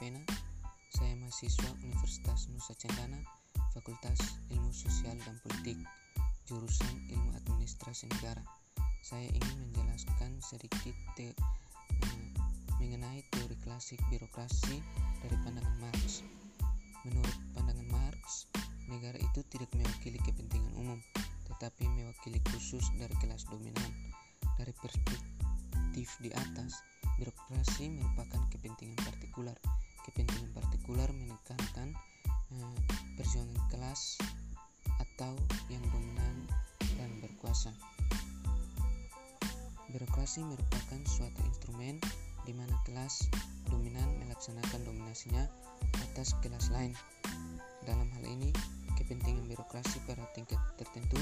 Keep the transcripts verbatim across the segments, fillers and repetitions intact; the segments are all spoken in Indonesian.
Pena. Saya mahasiswa Universitas Nusa Cendana, Fakultas Ilmu Sosial dan Politik, jurusan Ilmu Administrasi Negara. Saya ingin menjelaskan sedikit te- mengenai teori klasik birokrasi dari pandangan Marx. Menurut pandangan Marx, negara itu tidak mewakili kepentingan umum, tetapi mewakili khusus dari kelas dominan. Dari perspektif di atas, birokrasi merupakan kepentingan partikular. Kepentingan partikular menekankan eh, perjuangan kelas atau yang dominan dan berkuasa. Birokrasi merupakan suatu instrumen di mana kelas dominan melaksanakan dominasinya atas kelas lain. Dalam hal ini, kepentingan birokrasi pada tingkat tertentu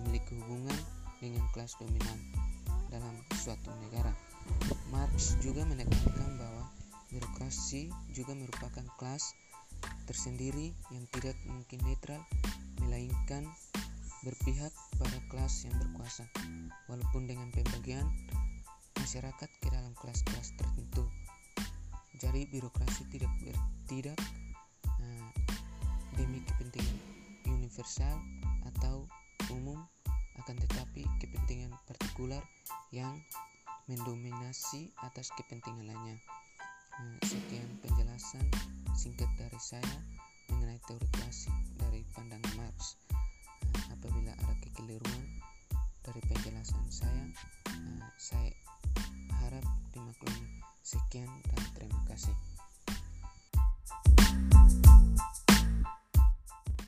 memiliki hubungan dengan kelas dominan dalam suatu negara. Marx juga menekankan bahwa birokrasi juga merupakan kelas tersendiri yang tidak mungkin netral, melainkan berpihak pada kelas yang berkuasa, walaupun dengan pembagian masyarakat ke dalam kelas-kelas tertentu. Jadi birokrasi tidak bertindak nah, demi kepentingan universal atau umum, akan tetapi kepentingan partikular yang mendominasi atas kepentingan lainnya. Sekian penjelasan singkat dari saya mengenai teori klasik dari